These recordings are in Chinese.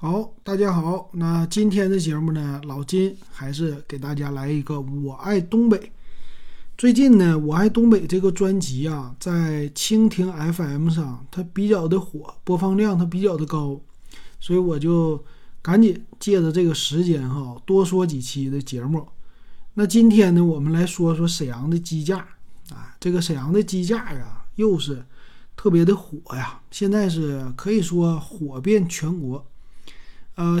好，大家好，那今天的节目呢，老金还是给大家来一个我爱东北。最近呢，我爱东北这个专辑啊，在蜻蜓 FM 上它比较的火，播放量它比较的高，所以我就赶紧借着这个时间哈，多说几期的节目。那今天呢，我们来说说沈阳的鸡架啊，这个沈阳的鸡架呀，又是特别的火呀，现在是可以说火遍全国。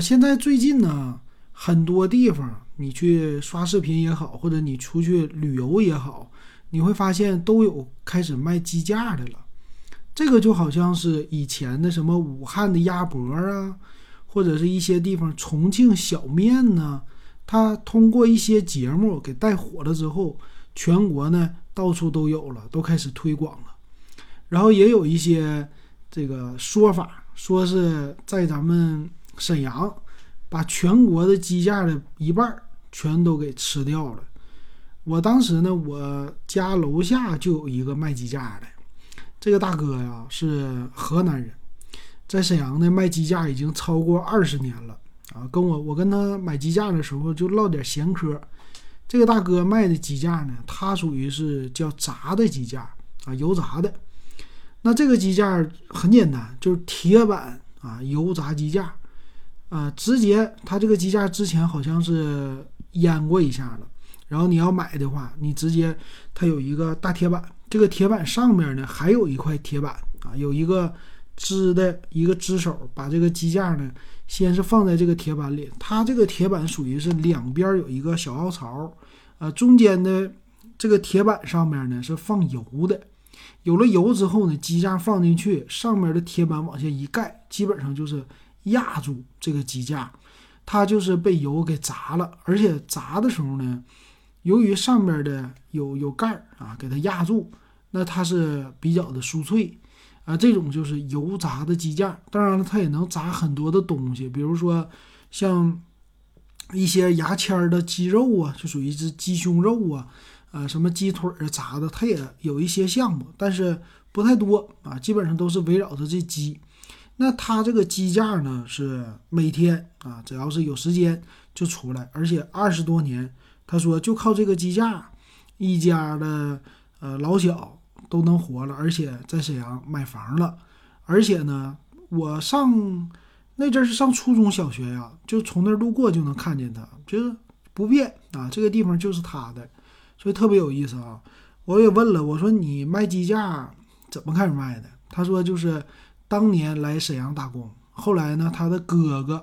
现在最近呢，很多地方你去刷视频也好，或者你出去旅游也好，你会发现都有开始卖鸡架的了。这个就好像是以前的什么武汉的鸭脖啊，或者是一些地方重庆小面呢，它通过一些节目给带火了之后，全国呢到处都有了，都开始推广了。然后也有一些这个说法，说是在咱们沈阳把全国的鸡架的一半全都给吃掉了。我当时呢，我家楼下就有一个卖鸡架的，这个大哥呀是河南人，在沈阳呢卖鸡架已经超过20年了啊。我跟他买鸡架的时候就唠点闲嗑。这个大哥卖的鸡架呢，他属于是叫炸的鸡架啊，油炸的。那这个鸡架很简单，就是铁板啊，油炸鸡架。直接它这个鸡架之前好像是腌过一下了，然后你要买的话，你直接它有一个大铁板，这个铁板上面呢还有一块铁板啊，有一个一个支手，把这个鸡架呢先是放在这个铁板里。它这个铁板属于是两边有一个小凹槽，中间的这个铁板上面呢是放油的，有了油之后呢，鸡架放进去，上面的铁板往下一盖，基本上就是压住这个鸡架，它就是被油给炸了。而且炸的时候呢，由于上面的有盖啊，给它压住，那它是比较的酥脆啊。这种就是油炸的鸡架。当然了，它也能炸很多的东西，比如说像一些牙签的鸡肉啊，就属于是鸡胸肉啊，什么鸡腿炸的，它也有一些项目，但是不太多啊，基本上都是围绕着这鸡。那它这个鸡架呢是每天啊，只要是有时间就出来，而且20多年，他说就靠这个鸡架，一家的老小都能活了，而且在沈阳买房了。而且呢，我上那阵是上初中小学呀，就从那儿路过就能看见它，就是不变啊，这个地方就是它的，所以特别有意思啊。我也问了，我说你卖鸡架怎么开始卖的？他说就是当年来沈阳打工，后来呢他的哥哥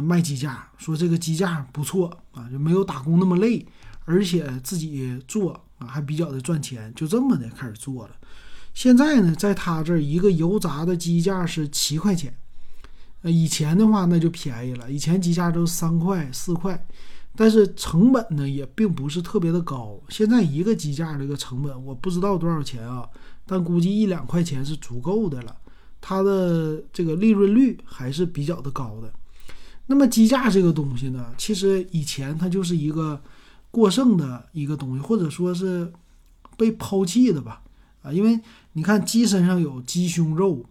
卖鸡架，说这个鸡架不错啊，就没有打工那么累，而且自己做啊还比较的赚钱，就这么的开始做了。现在呢，在他这儿一个油炸的鸡架是7块钱，以前的话那就便宜了，以前鸡架都3块4块，但是成本呢也并不是特别的高。现在一个鸡架这个成本我不知道多少钱啊，但估计1-2块钱是足够的了，它的这个利润率还是比较的高的。那么鸡架这个东西呢，其实以前它就是一个过剩的一个东西，或者说是被抛弃的吧啊，因为你看鸡身上有鸡胸肉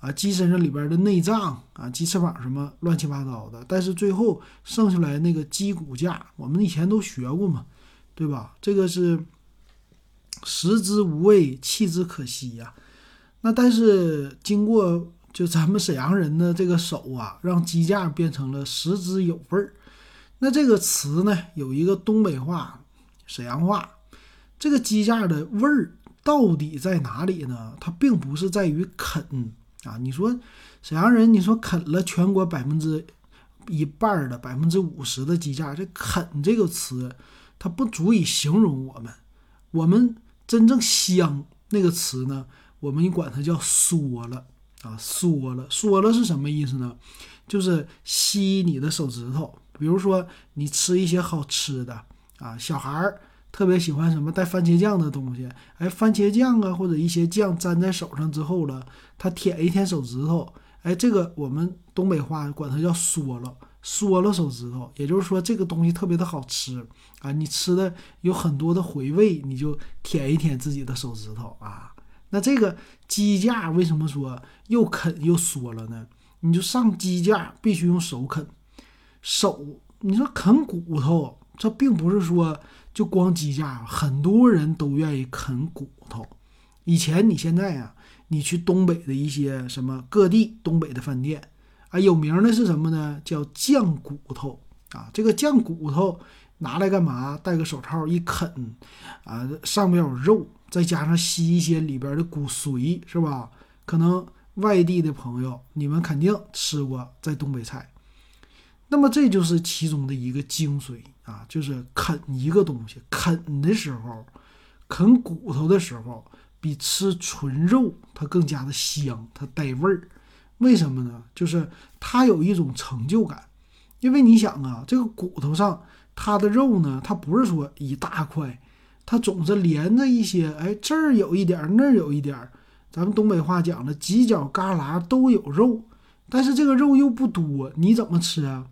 啊，鸡身上里边的内脏啊，鸡翅膀什么乱七八糟的，但是最后剩下来那个鸡骨架，我们以前都学过嘛，对吧？这个是食之无味，弃之可惜呀。那但是经过就咱们沈阳人的这个手啊，让鸡架变成了食之有味儿。那这个词呢有一个东北话、沈阳话，这个鸡架的味儿到底在哪里呢？它并不是在于啃啊。你说沈阳人，你说啃了全国1/2%的50%的鸡架，这啃这个词它不足以形容我们。我们真正香那个词呢，我们管它叫嗦了啊，嗦了，嗦了是什么意思呢？就是吸你的手指头。比如说你吃一些好吃的啊，小孩儿特别喜欢什么带番茄酱的东西，哎，番茄酱啊或者一些酱沾在手上之后了，他舔一舔手指头，哎，这个我们东北话管它叫嗦了，嗦了手指头。也就是说这个东西特别的好吃啊，你吃的有很多的回味，你就舔一舔自己的手指头啊。那这个鸡架为什么说又啃又嗦了呢？你就上鸡架必须用手啃，手你说啃骨头，这并不是说就光鸡架，很多人都愿意啃骨头。以前你现在啊，你去东北的一些什么各地东北的饭店啊，有名的是什么呢？叫酱骨头啊。这个酱骨头拿来干嘛？戴个手套一啃啊，上面有肉，再加上吸一些里边的骨髓，是吧？可能外地的朋友你们肯定吃过在东北菜。那么这就是其中的一个精髓啊，就是啃一个东西，啃的时候，啃骨头的时候，比吃纯肉它更加的香，它带味儿。为什么呢？就是它有一种成就感。因为你想啊，这个骨头上它的肉呢，它不是说一大块，它总是连着一些，哎，这儿有一点，那儿有一点，咱们东北话讲的犄角旮旯都有肉，但是这个肉又不多，你怎么吃啊？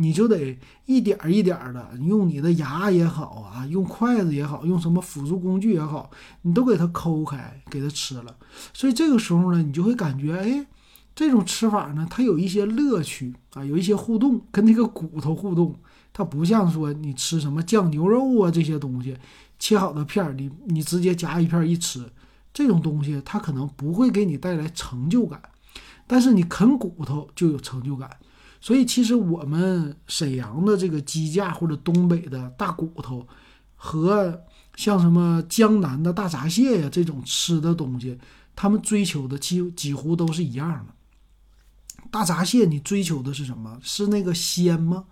你就得一点一点的，用你的牙也好啊，用筷子也好，用什么辅助工具也好，你都给它抠开，给它吃了。所以这个时候呢，你就会感觉，哎，这种吃法呢，它有一些乐趣啊，有一些互动，跟那个骨头互动。它不像说你吃什么酱牛肉啊这些东西，切好的片儿，你直接夹一片一吃，这种东西它可能不会给你带来成就感，但是你啃骨头就有成就感。所以其实我们沈阳的这个鸡架或者东北的大骨头和像什么江南的大闸蟹呀这种吃的东西，他们追求的几乎都是一样的。大闸蟹你追求的是什么？是那个鲜吗？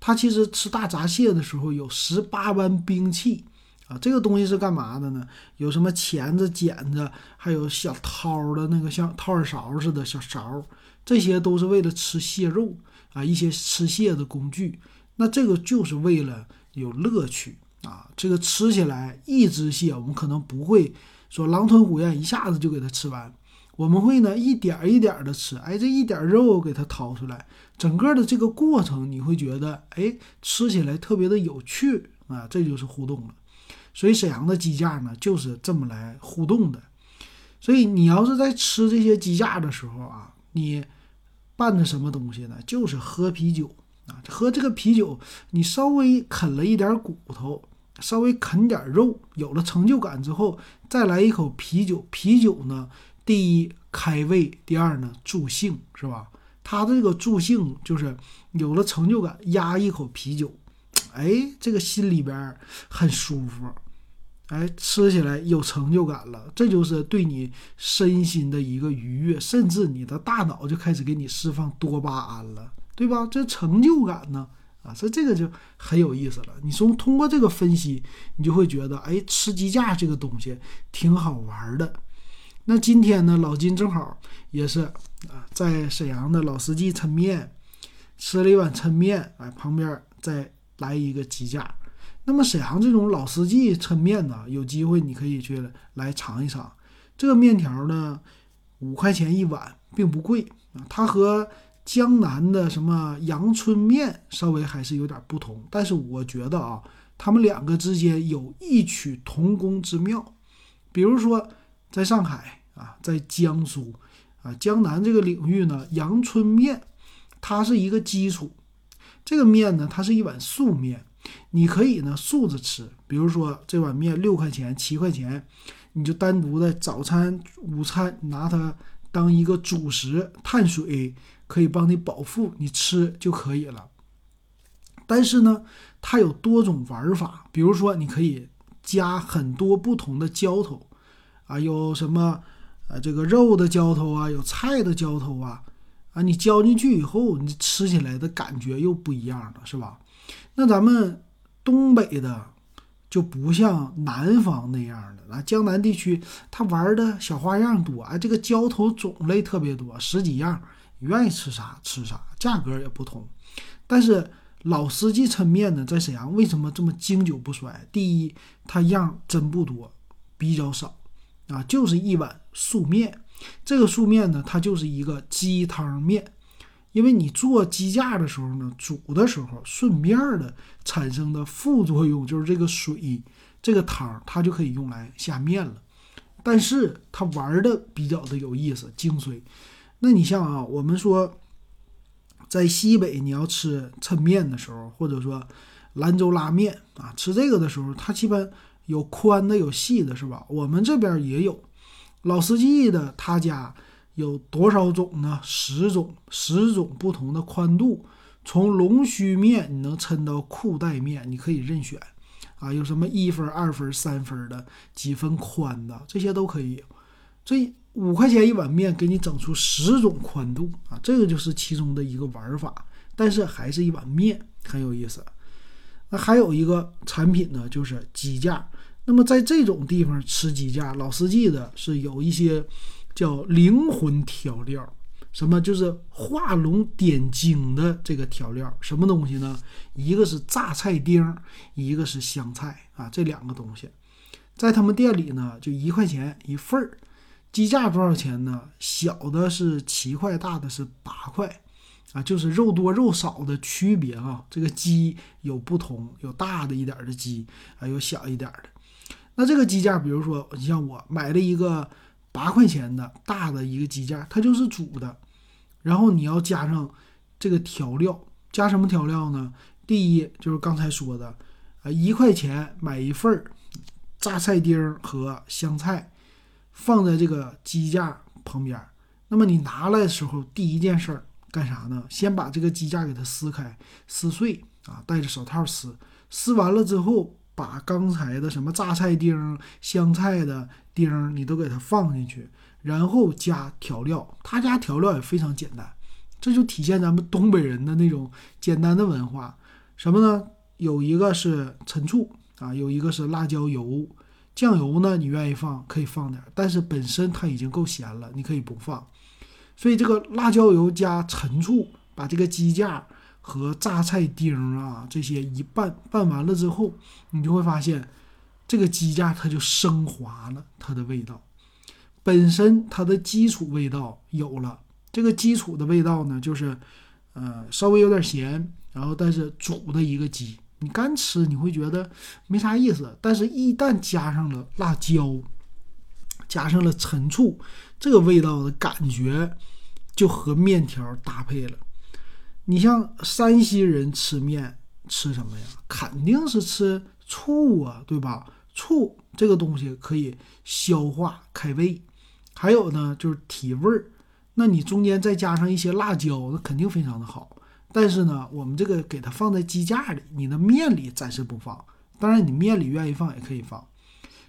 它其实吃大闸蟹的时候有18弯兵器啊，这个东西是干嘛的呢？有什么钳子、剪子，还有小掏的那个像掏耳勺似的小勺，这些都是为了吃蟹肉啊，一些吃蟹的工具。那这个就是为了有乐趣啊，这个吃起来一只蟹我们可能不会说狼吞虎咽一下子就给它吃完，我们会呢一点一点的吃，哎，这一点肉给它掏出来，整个的这个过程你会觉得，哎，吃起来特别的有趣啊，这就是互动了。所以沈阳的鸡架呢就是这么来互动的。所以你要是在吃这些鸡架的时候啊，你拌着什么东西呢？就是喝啤酒啊，喝这个啤酒，你稍微啃了一点骨头，稍微啃点肉，有了成就感之后，再来一口啤酒。啤酒呢，第一开胃，第二呢助兴，是吧？它这个助兴就是有了成就感，压一口啤酒，哎，这个心里边很舒服，哎，吃起来有成就感了，这就是对你身心的一个愉悦，甚至你的大脑就开始给你释放多巴胺了，对吧？这成就感呢，啊，所以这个就很有意思了。你通过这个分析，你就会觉得，哎，吃鸡架这个东西挺好玩的。那今天呢，老金正好也是啊，在沈阳的老司机抻面吃了一碗抻面，哎，旁边再来一个鸡架。那么沈阳这种老司机抻面呢，有机会你可以去来尝一尝。这个面条呢，5块钱一碗，并不贵啊。它和江南的什么阳春面稍微还是有点不同，但是我觉得啊，他们两个之间有异曲同工之妙。比如说在上海啊，在江苏啊，江南这个领域呢，阳春面它是一个基础。这个面呢，它是一碗素面。你可以呢素着吃，比如说这碗面6块钱、7块钱，你就单独的早餐、午餐拿它当一个主食，碳水可以帮你饱腹，你吃就可以了。但是呢，它有多种玩法，比如说你可以加很多不同的浇头啊，有什么这个肉的浇头啊，有菜的浇头啊，啊，你浇进去以后，你吃起来的感觉又不一样了，是吧？那咱们东北的就不像南方那样的啊，江南地区他玩的小花样多啊，这个浇头种类特别多，10几样，你愿意吃啥吃啥，价格也不同。但是老司机抻面呢，在沈阳为什么这么经久不衰？第一，它样真不多，比较少啊，就是一碗素面。这个素面呢，它就是一个鸡汤面。因为你做鸡架的时候呢，煮的时候顺便的产生的副作用就是这个水，这个汤它就可以用来下面了。但是它玩的比较的有意思，精髓。那你像啊，我们说在西北你要吃抻面的时候，或者说兰州拉面啊，吃这个的时候，它基本有宽的有细的，是吧？我们这边也有。老司机的他家有多少种呢？10种不同的宽度，从龙须面你能抻到裤带面，你可以任选啊，有什么1分2分3分的，几分宽的，这些都可以。这5块钱一碗面给你整出10种宽度啊，这个就是其中的一个玩法，但是还是一碗面，很有意思。那还有一个产品呢，就是鸡架。那么在这种地方吃鸡架，老司机的是有一些叫灵魂调料，什么就是画龙点睛的这个调料，什么东西呢？一个是榨菜丁，一个是香菜啊，这两个东西在他们店里呢就1块钱一份儿。鸡架多少钱呢？小的是7块，大的是8块啊，就是肉多肉少的区别啊。这个鸡有不同，有大的一点的鸡啊，有小一点的。那这个鸡架，比如说你像我买了一个8块钱的大的一个鸡架，它就是煮的，然后你要加上这个调料，加什么调料呢？第一就是刚才说的啊，1块钱买一份榨菜丁和香菜，放在这个鸡架旁边。那么你拿来的时候，第一件事儿干啥呢？先把这个鸡架给它撕开撕碎啊，戴着手套撕，撕完了之后把刚才的什么榨菜丁香菜的丁你都给它放进去，然后加调料。他家调料也非常简单，这就体现咱们东北人的那种简单的文化。什么呢？有一个是陈醋啊，有一个是辣椒油，酱油呢你愿意放可以放点，但是本身它已经够咸了，你可以不放。所以这个辣椒油加陈醋把这个鸡架和榨菜丁啊这些一拌，拌完了之后你就会发现这个鸡架它就升华了，它的味道本身它的基础味道有了。这个基础的味道呢就是稍微有点咸，然后但是煮的一个鸡，你干吃你会觉得没啥意思，但是一旦加上了辣椒，加上了陈醋，这个味道的感觉就和面条搭配了。你像山西人吃面吃什么呀？肯定是吃醋啊，对吧？醋这个东西可以消化开胃，还有呢就是提味儿。那你中间再加上一些辣椒，那肯定非常的好。但是呢，我们这个给它放在鸡架里，你的面里暂时不放，当然你面里愿意放也可以放。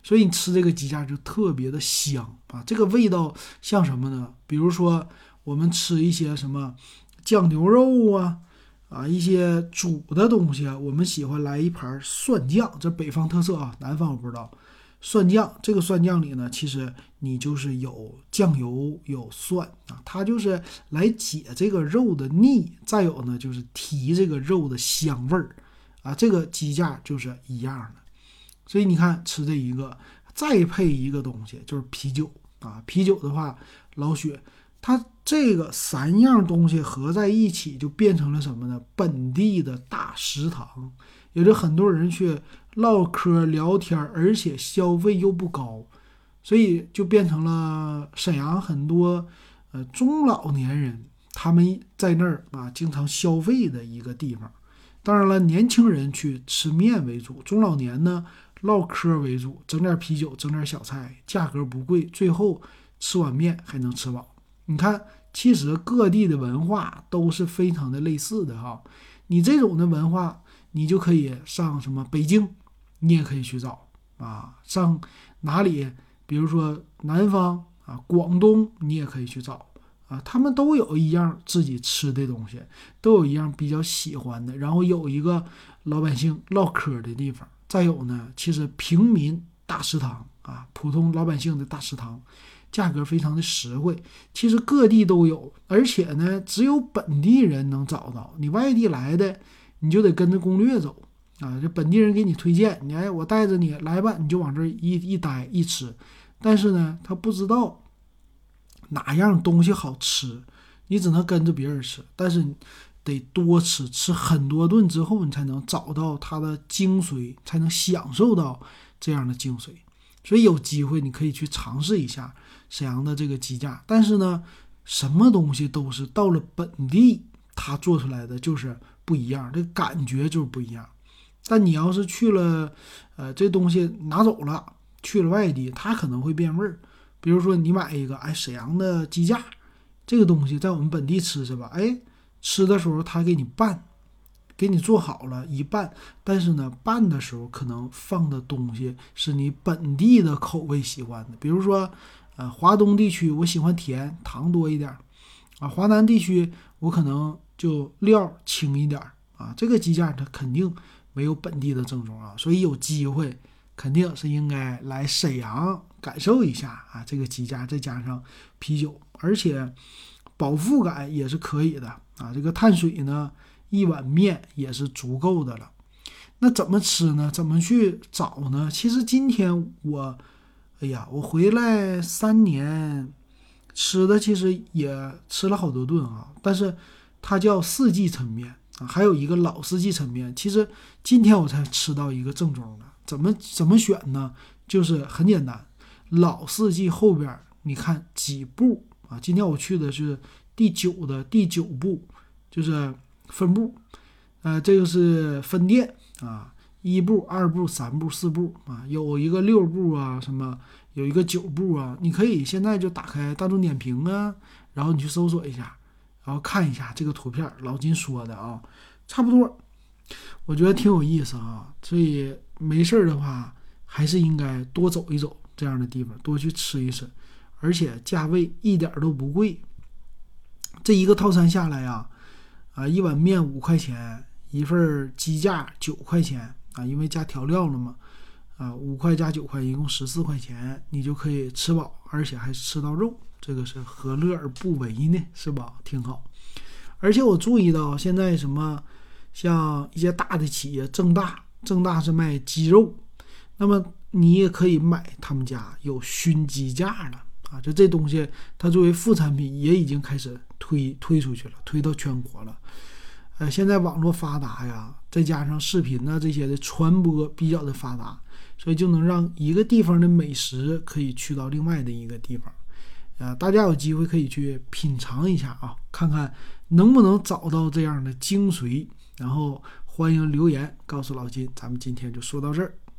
所以你吃这个鸡架就特别的香啊，这个味道像什么呢？比如说我们吃一些什么酱牛肉啊一些煮的东西，我们喜欢来一盘蒜酱，这北方特色啊，南方我不知道。蒜酱，这个蒜酱里呢，其实你就是有酱油有蒜啊，它就是来解这个肉的腻，再有呢就是提这个肉的香味儿啊，这个鸡架就是一样的。所以你看吃这一个，再配一个东西就是啤酒啊，啤酒的话老雪，它这个3样东西合在一起就变成了什么呢？本地的大食堂，也就很多人去唠嗑聊天，而且消费又不高，所以就变成了沈阳很多中老年人他们在那儿啊经常消费的一个地方。当然了，年轻人去吃面为主，中老年呢唠嗑为主，整点啤酒整点小菜，价格不贵，最后吃碗面还能吃饱。你看其实各地的文化都是非常的类似的哈。你这种的文化你就可以上什么北京，你也可以去找啊，上哪里，比如说南方啊，广东你也可以去找啊，他们都有一样自己吃的东西，都有一样比较喜欢的，然后有一个老百姓唠嗑的地方。再有呢，其实平民大食堂啊，普通老百姓的大食堂，价格非常的实惠，其实各地都有，而且呢只有本地人能找到，你外地来的你就得跟着攻略走啊，这本地人给你推荐，你哎，我带着你来吧，你就往这一待一吃。但是呢，他不知道哪样东西好吃，你只能跟着别人吃，但是得多吃，吃很多顿之后，你才能找到它的精髓，才能享受到这样的精髓。所以有机会你可以去尝试一下沈阳的这个鸡架。但是呢，什么东西都是到了本地它做出来的就是不一样，这感觉就是不一样。但你要是去了这东西拿走了，去了外地，它可能会变味儿。比如说你买一个沈阳的鸡架，这个东西在我们本地吃是吧，吃的时候它给你拌，给你做好了一拌，但是呢拌的时候可能放的东西是你本地的口味喜欢的。比如说华东地区我喜欢甜，糖多一点啊，华南地区我可能就料轻一点啊。这个鸡架它肯定没有本地的正宗啊，所以有机会肯定是应该来沈阳感受一下啊，这个鸡架再加上啤酒，而且饱腹感也是可以的啊。这个碳水呢，一碗面也是足够的了。那怎么吃呢？怎么去找呢？其实今天我回来3年，吃的其实也吃了好多顿啊，但是它叫四季抻面啊，还有一个老四季抻面。其实今天我才吃到一个正宗的，怎么选呢？就是很简单，老四季后边你看几步啊？今天我去的是第9部，就是分部，这个是分店啊，1部、2部、3部、4部啊，有一个6部啊，什么有一个9部啊，你可以现在就打开大众点评啊，然后你去搜索一下，然后看一下这个图片，老金说的啊，差不多，我觉得挺有意思啊，所以没事的话还是应该多走一走这样的地方，多去吃一吃，而且价位一点都不贵。这一个套餐下来啊，一碗面5块钱，一份鸡架9块钱啊，因为加调料了嘛，啊，5块加9块，一共14块钱，你就可以吃饱，而且还吃到肉，这个是何乐而不为呢？是吧？挺好。而且我注意到现在什么，像一些大的企业，正大是卖鸡肉，那么你也可以买他们家有熏鸡架了啊，就这东西它作为副产品也已经开始推出去了，推到全国了。现在网络发达呀，再加上视频呢这些的传播比较的发达，所以就能让一个地方的美食可以去到另外的一个地方。大家有机会可以去品尝一下啊，看看能不能找到这样的精髓，然后欢迎留言告诉老金。咱们今天就说到这儿。